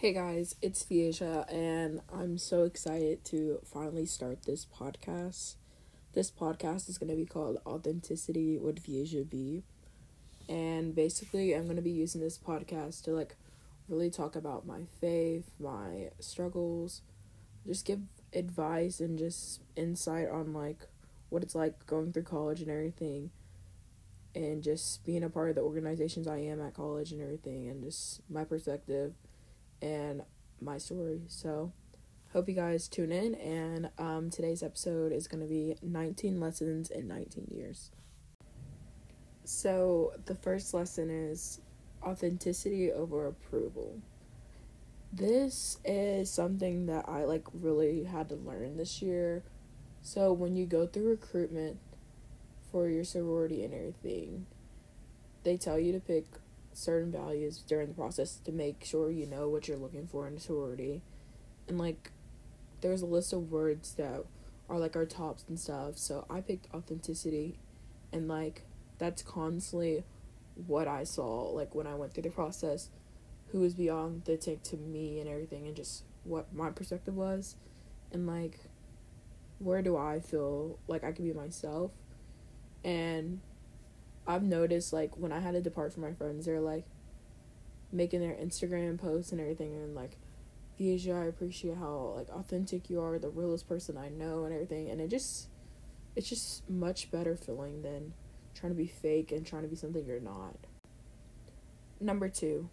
Hey guys, it's ViAsia, and I'm so excited to finally start this podcast. This podcast is going to be called Authenticity with ViAsia. And basically, I'm going to be using this podcast to really talk about my faith, my struggles, just give advice and just insight on what it's like going through college and everything, and just being a part of the organizations I am at college and everything, and just my perspective and my story. So hope you guys tune in, and today's episode is going to be 19 lessons in 19 years. So the first lesson is authenticity over approval. This is something that I really had to learn this year. So when you go through recruitment for your sorority and everything, they tell you to pick certain values during the process to make sure you know what you're looking for in a sorority, and there's a list of words that are our tops and stuff. So I picked authenticity, and that's constantly what I saw when I went through the process, who was being authentic to me and everything, and just what my perspective was, and where do I feel I can be myself. And I've noticed, when I had to depart from my friends, they're, making their Instagram posts and everything, and, ViAsia, I appreciate how, authentic you are, the realest person I know and everything, and it's just much better feeling than trying to be fake and trying to be something you're not. Number 2,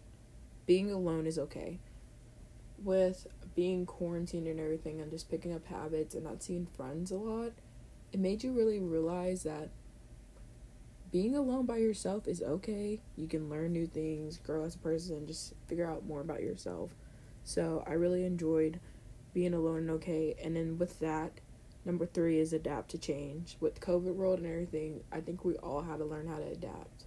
being alone is okay. With being quarantined and everything and just picking up habits and not seeing friends a lot, it made you really realize that being alone by yourself is okay. You can learn new things, grow as a person, and just figure out more about yourself. So I really enjoyed being alone and okay. And then with that, number 3 is adapt to change. With COVID world and everything, I think we all had to learn how to adapt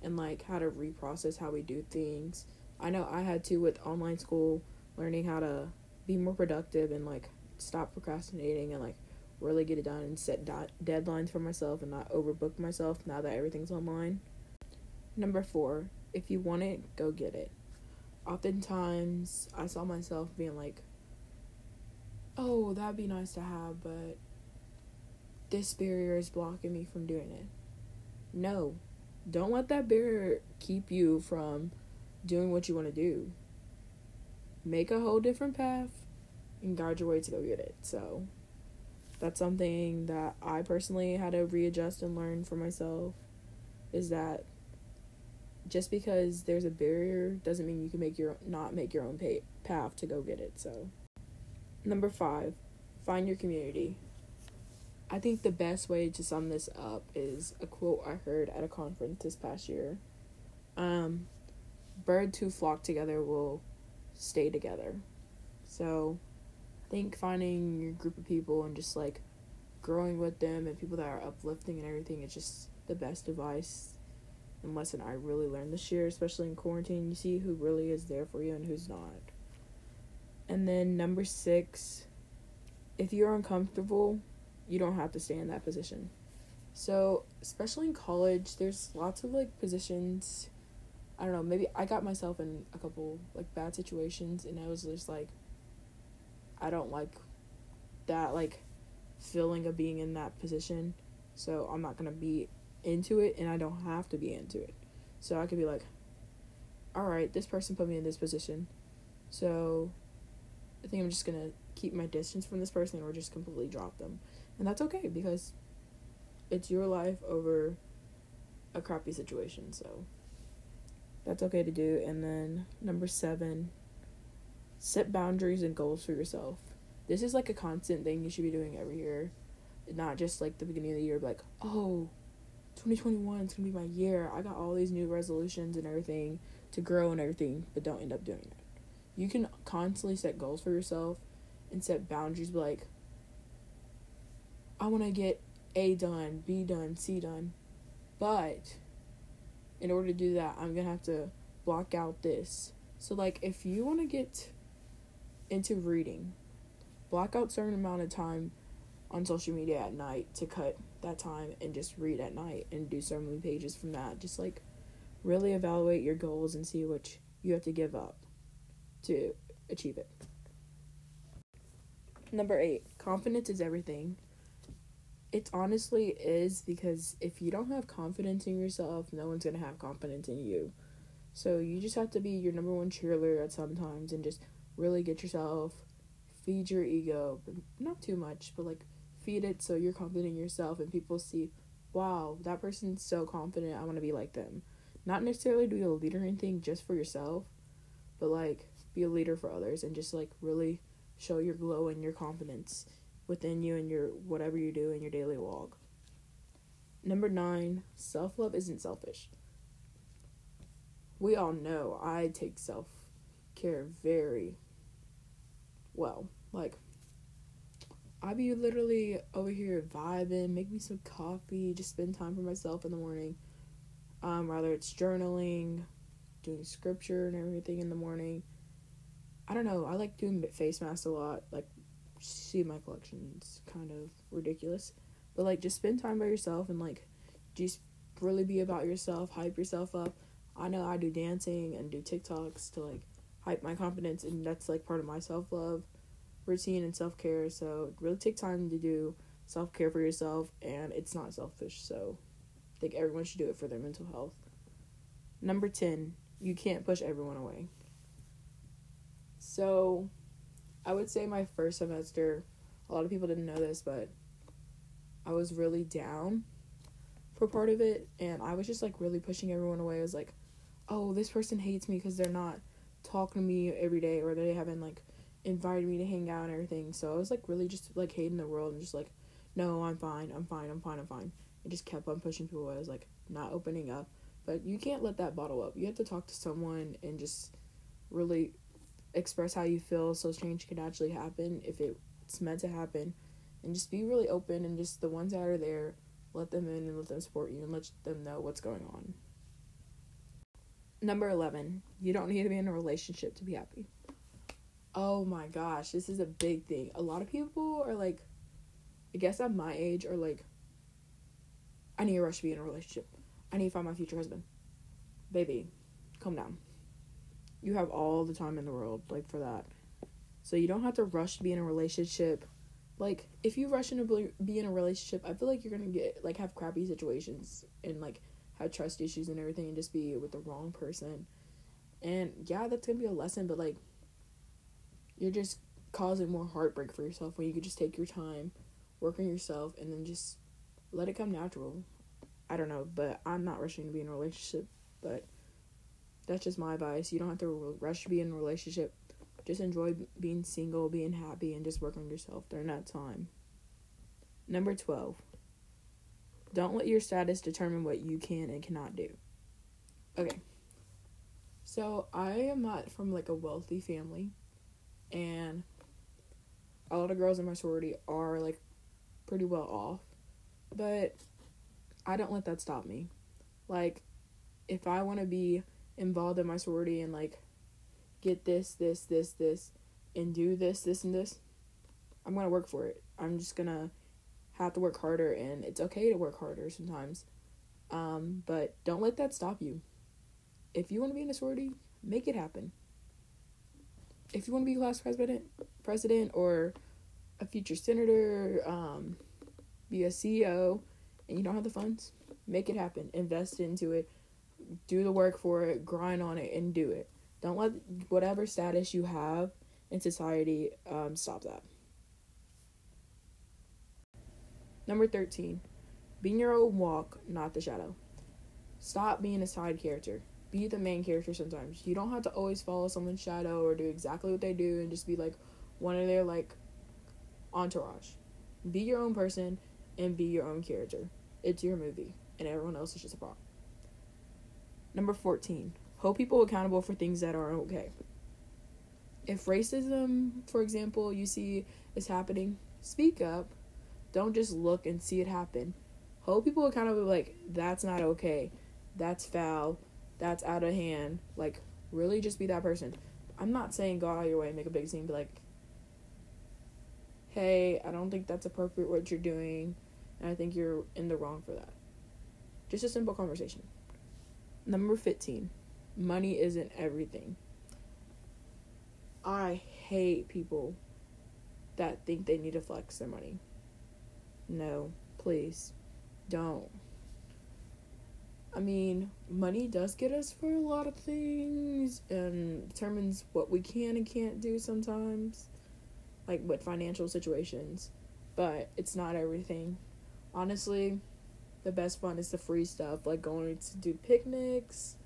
and how to reprocess how we do things. I know I had to with online school, learning how to be more productive and stop procrastinating and really get it done and set deadlines for myself and not overbook myself now that everything's online. Number 4, if you want it, go get it. Oftentimes, I saw myself being oh, that'd be nice to have, but this barrier is blocking me from doing it. No, don't let that barrier keep you from doing what you want to do. Make a whole different path and guide your way to go get it. So that's something that I personally had to readjust and learn for myself, is that just because there's a barrier doesn't mean you can not make your own path to go get it. So number 5, find your community. I think the best way to sum this up is a quote I heard at a conference this past year. Birds who flock together will stay together. So think finding your group of people and just growing with them and people that are uplifting and everything is just the best advice and lesson I really learned this year, especially in quarantine. You see who really is there for you and who's not. And then number 6, if you're uncomfortable, you don't have to stay in that position. So especially in college, there's lots of positions. I don't know, maybe I got myself in a couple bad situations, and I was just I don't like that feeling of being in that position, so I'm not gonna be into it, and I don't have to be into it. So I could be alright, this person put me in this position, so I think I'm just gonna keep my distance from this person or just completely drop them. And that's okay, because it's your life over a crappy situation, so that's okay to do. And then number 7, set boundaries and goals for yourself. This is a constant thing you should be doing every year, not just the beginning of the year, but oh, 2021 is gonna be my year, I got all these new resolutions and everything to grow and everything, but don't end up doing it. You can constantly set goals for yourself and set boundaries, but I want to get A done, B done, C done, but in order to do that, I'm gonna have to block out this. So if you want to get into reading, block out certain amount of time on social media at night to cut that time and just read at night and do so many pages from that. Just really evaluate your goals and see what you have to give up to achieve it. Number 8, confidence is everything. It honestly is, because if you don't have confidence in yourself, no one's going to have confidence in you. So you just have to be your number 1 cheerleader at some times and just really get yourself, feed your ego, but not too much, but like feed it so you're confident in yourself and people see, wow, that person's so confident, I want to be like them. Not necessarily be a leader or anything just for yourself, but like be a leader for others and just like really show your glow and your confidence within you and your whatever you do in your daily walk. Number 9, self-love isn't selfish. We all know I take self-care very well. Like, I be literally over here vibing, make me some coffee, just spend time for myself in the morning. Rather it's journaling, doing scripture and everything in the morning. I don't know, I like doing face masks a lot. Like, see, my collection's kind of ridiculous, but like just spend time by yourself and like just really be about yourself, hype yourself up. I know I do dancing and do TikToks to like hype my confidence, and that's like part of my self-love routine and self-care. So really take time to do self-care for yourself, and it's not selfish, so I think everyone should do it for their mental health. Number 10, you can't push everyone away. So I would say my first semester, a lot of people didn't know this, but I was really down for part of it, and I was just, like, really pushing everyone away. I was like, oh, this person hates me because they're not talking to me every day, or they haven't, like, invited me to hang out and everything. So I was, like, really just, like, hating the world and just, like, no, I'm fine. I just kept on pushing people away. I was, like, not opening up. But you can't let that bottle up. You have to talk to someone and just really express how you feel, so change can actually happen if it's meant to happen. And just be really open, and just the ones that are there, let them in and let them support you and let them know what's going on. Number 11, you don't need to be in a relationship to be happy. Oh my gosh, this is a big thing. A lot of people are like, I guess at my age, are like, I need a rush to be in a relationship. I need to find my future husband. Baby, calm down. You have all the time in the world, like, for that. So you don't have to rush to be in a relationship. Like, if you rush to be in a relationship, I feel like you're going to get, like, have crappy situations and, like, have trust issues and everything and just be with the wrong person. And, yeah, that's going to be a lesson, but, like, you're just causing more heartbreak for yourself when you could just take your time, work on yourself, and then just let it come natural. I don't know, but I'm not rushing to be in a relationship, but that's just my advice. You don't have to rush to be in a relationship. Just enjoy being single, being happy, and just work on yourself during that time. Number 12. Don't let your status determine what you can and cannot do. Okay. So, I am not from, like, a wealthy family. And a lot of girls in my sorority are, like, pretty well off. But I don't let that stop me. Like, if I want to be involved in my sorority and like get this and do this and this, I'm gonna work for it. I'm just gonna have to work harder, and it's okay to work harder sometimes, but don't let that stop you. If you want to be in a sorority, make it happen. If you want to be class president or a future senator, be a CEO, and you don't have the funds, make it happen. Invest into it. Do the work for it, grind on it, and do it. Don't let whatever status you have in society stop that. Number 13, be in your own walk, not the shadow. Stop being a side character. Be the main character sometimes. You don't have to always follow someone's shadow or do exactly what they do and just be like one of their like entourage. Be your own person and be your own character. It's your movie, and everyone else is just a prop. Number 14, hold people accountable for things that are okay. If racism, for example, you see is happening, speak up. Don't just look and see it happen. Hold people accountable, like, that's not okay. That's foul. That's out of hand. Like, really just be that person. I'm not saying go out of your way and make a big scene, but like, hey, I don't think that's appropriate what you're doing, and I think you're in the wrong for that. Just a simple conversation. Number 15, money isn't everything. I hate people that think they need to flex their money. No, please, don't. I mean, money does get us for a lot of things and determines what we can and can't do sometimes, like with financial situations, but it's not everything. Honestly, the best fun is the free stuff, like going to do picnics,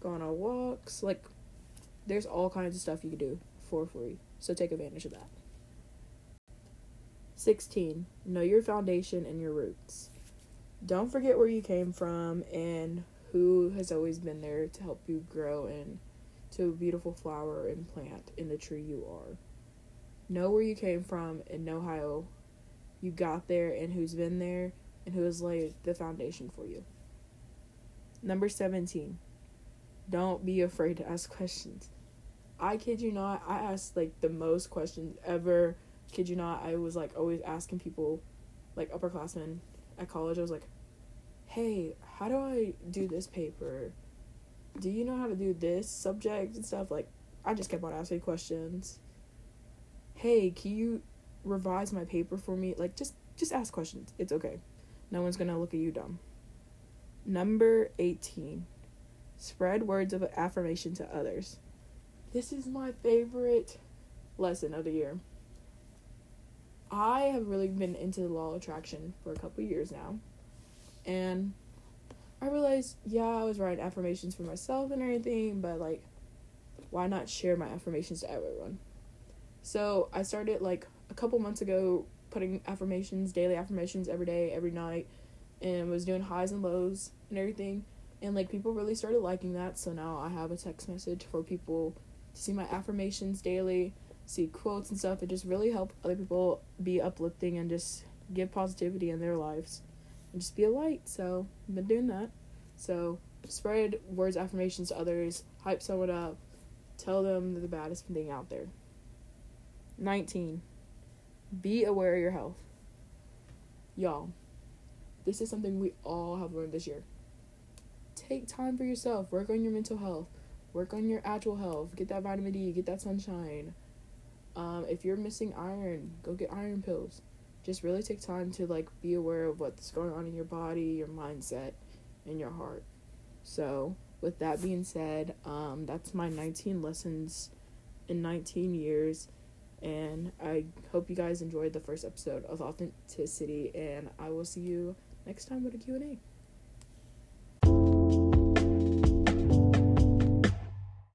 going on walks, like there's all kinds of stuff you can do for free, so take advantage of that. 16. Know your foundation and your roots. Don't forget where you came from and who has always been there to help you grow into a beautiful flower and plant in the tree you are. Know where you came from and know how you got there and who's been there and who has laid the foundation for you. Number 17. Don't be afraid to ask questions. I kid you not, I asked like the most questions ever. Kid you not, I was like always asking people, like upperclassmen at college. I was like, hey, how do I do this paper? Do you know how to do this subject and stuff? Like, I just kept on asking questions. Hey, can you revise my paper for me? Like, just ask questions. It's okay. No one's gonna look at you dumb. Number 18. Spread words of affirmation to others. This is my favorite lesson of the year. I have really been into the law of attraction for a couple years now, and I realized, yeah, I was writing affirmations for myself and everything, but, like, why not share my affirmations to everyone? So I started, like, a couple months ago putting affirmations, daily affirmations every day, every night, and was doing highs and lows and everything, and, like, people really started liking that, so now I have a text message for people to see my affirmations daily, see quotes and stuff. It just really helped other people be uplifting and just give positivity in their lives and just be a light. So I've been doing that. So spread words, affirmations to others, hype someone up, tell them they're the baddest thing out there. 19. Be aware of your health. Y'all, this is something we all have learned this year. Take time for yourself. Work on your mental health. Work on your actual health. Get that vitamin D. Get that sunshine. If you're missing iron, go get iron pills. Just really take time to, like, be aware of what's going on in your body, your mindset, and your heart. So, with that being said, that's my 19 lessons in 19 years, and I hope you guys enjoyed the first episode of Authenticity, and I will see you next time with a Q&A.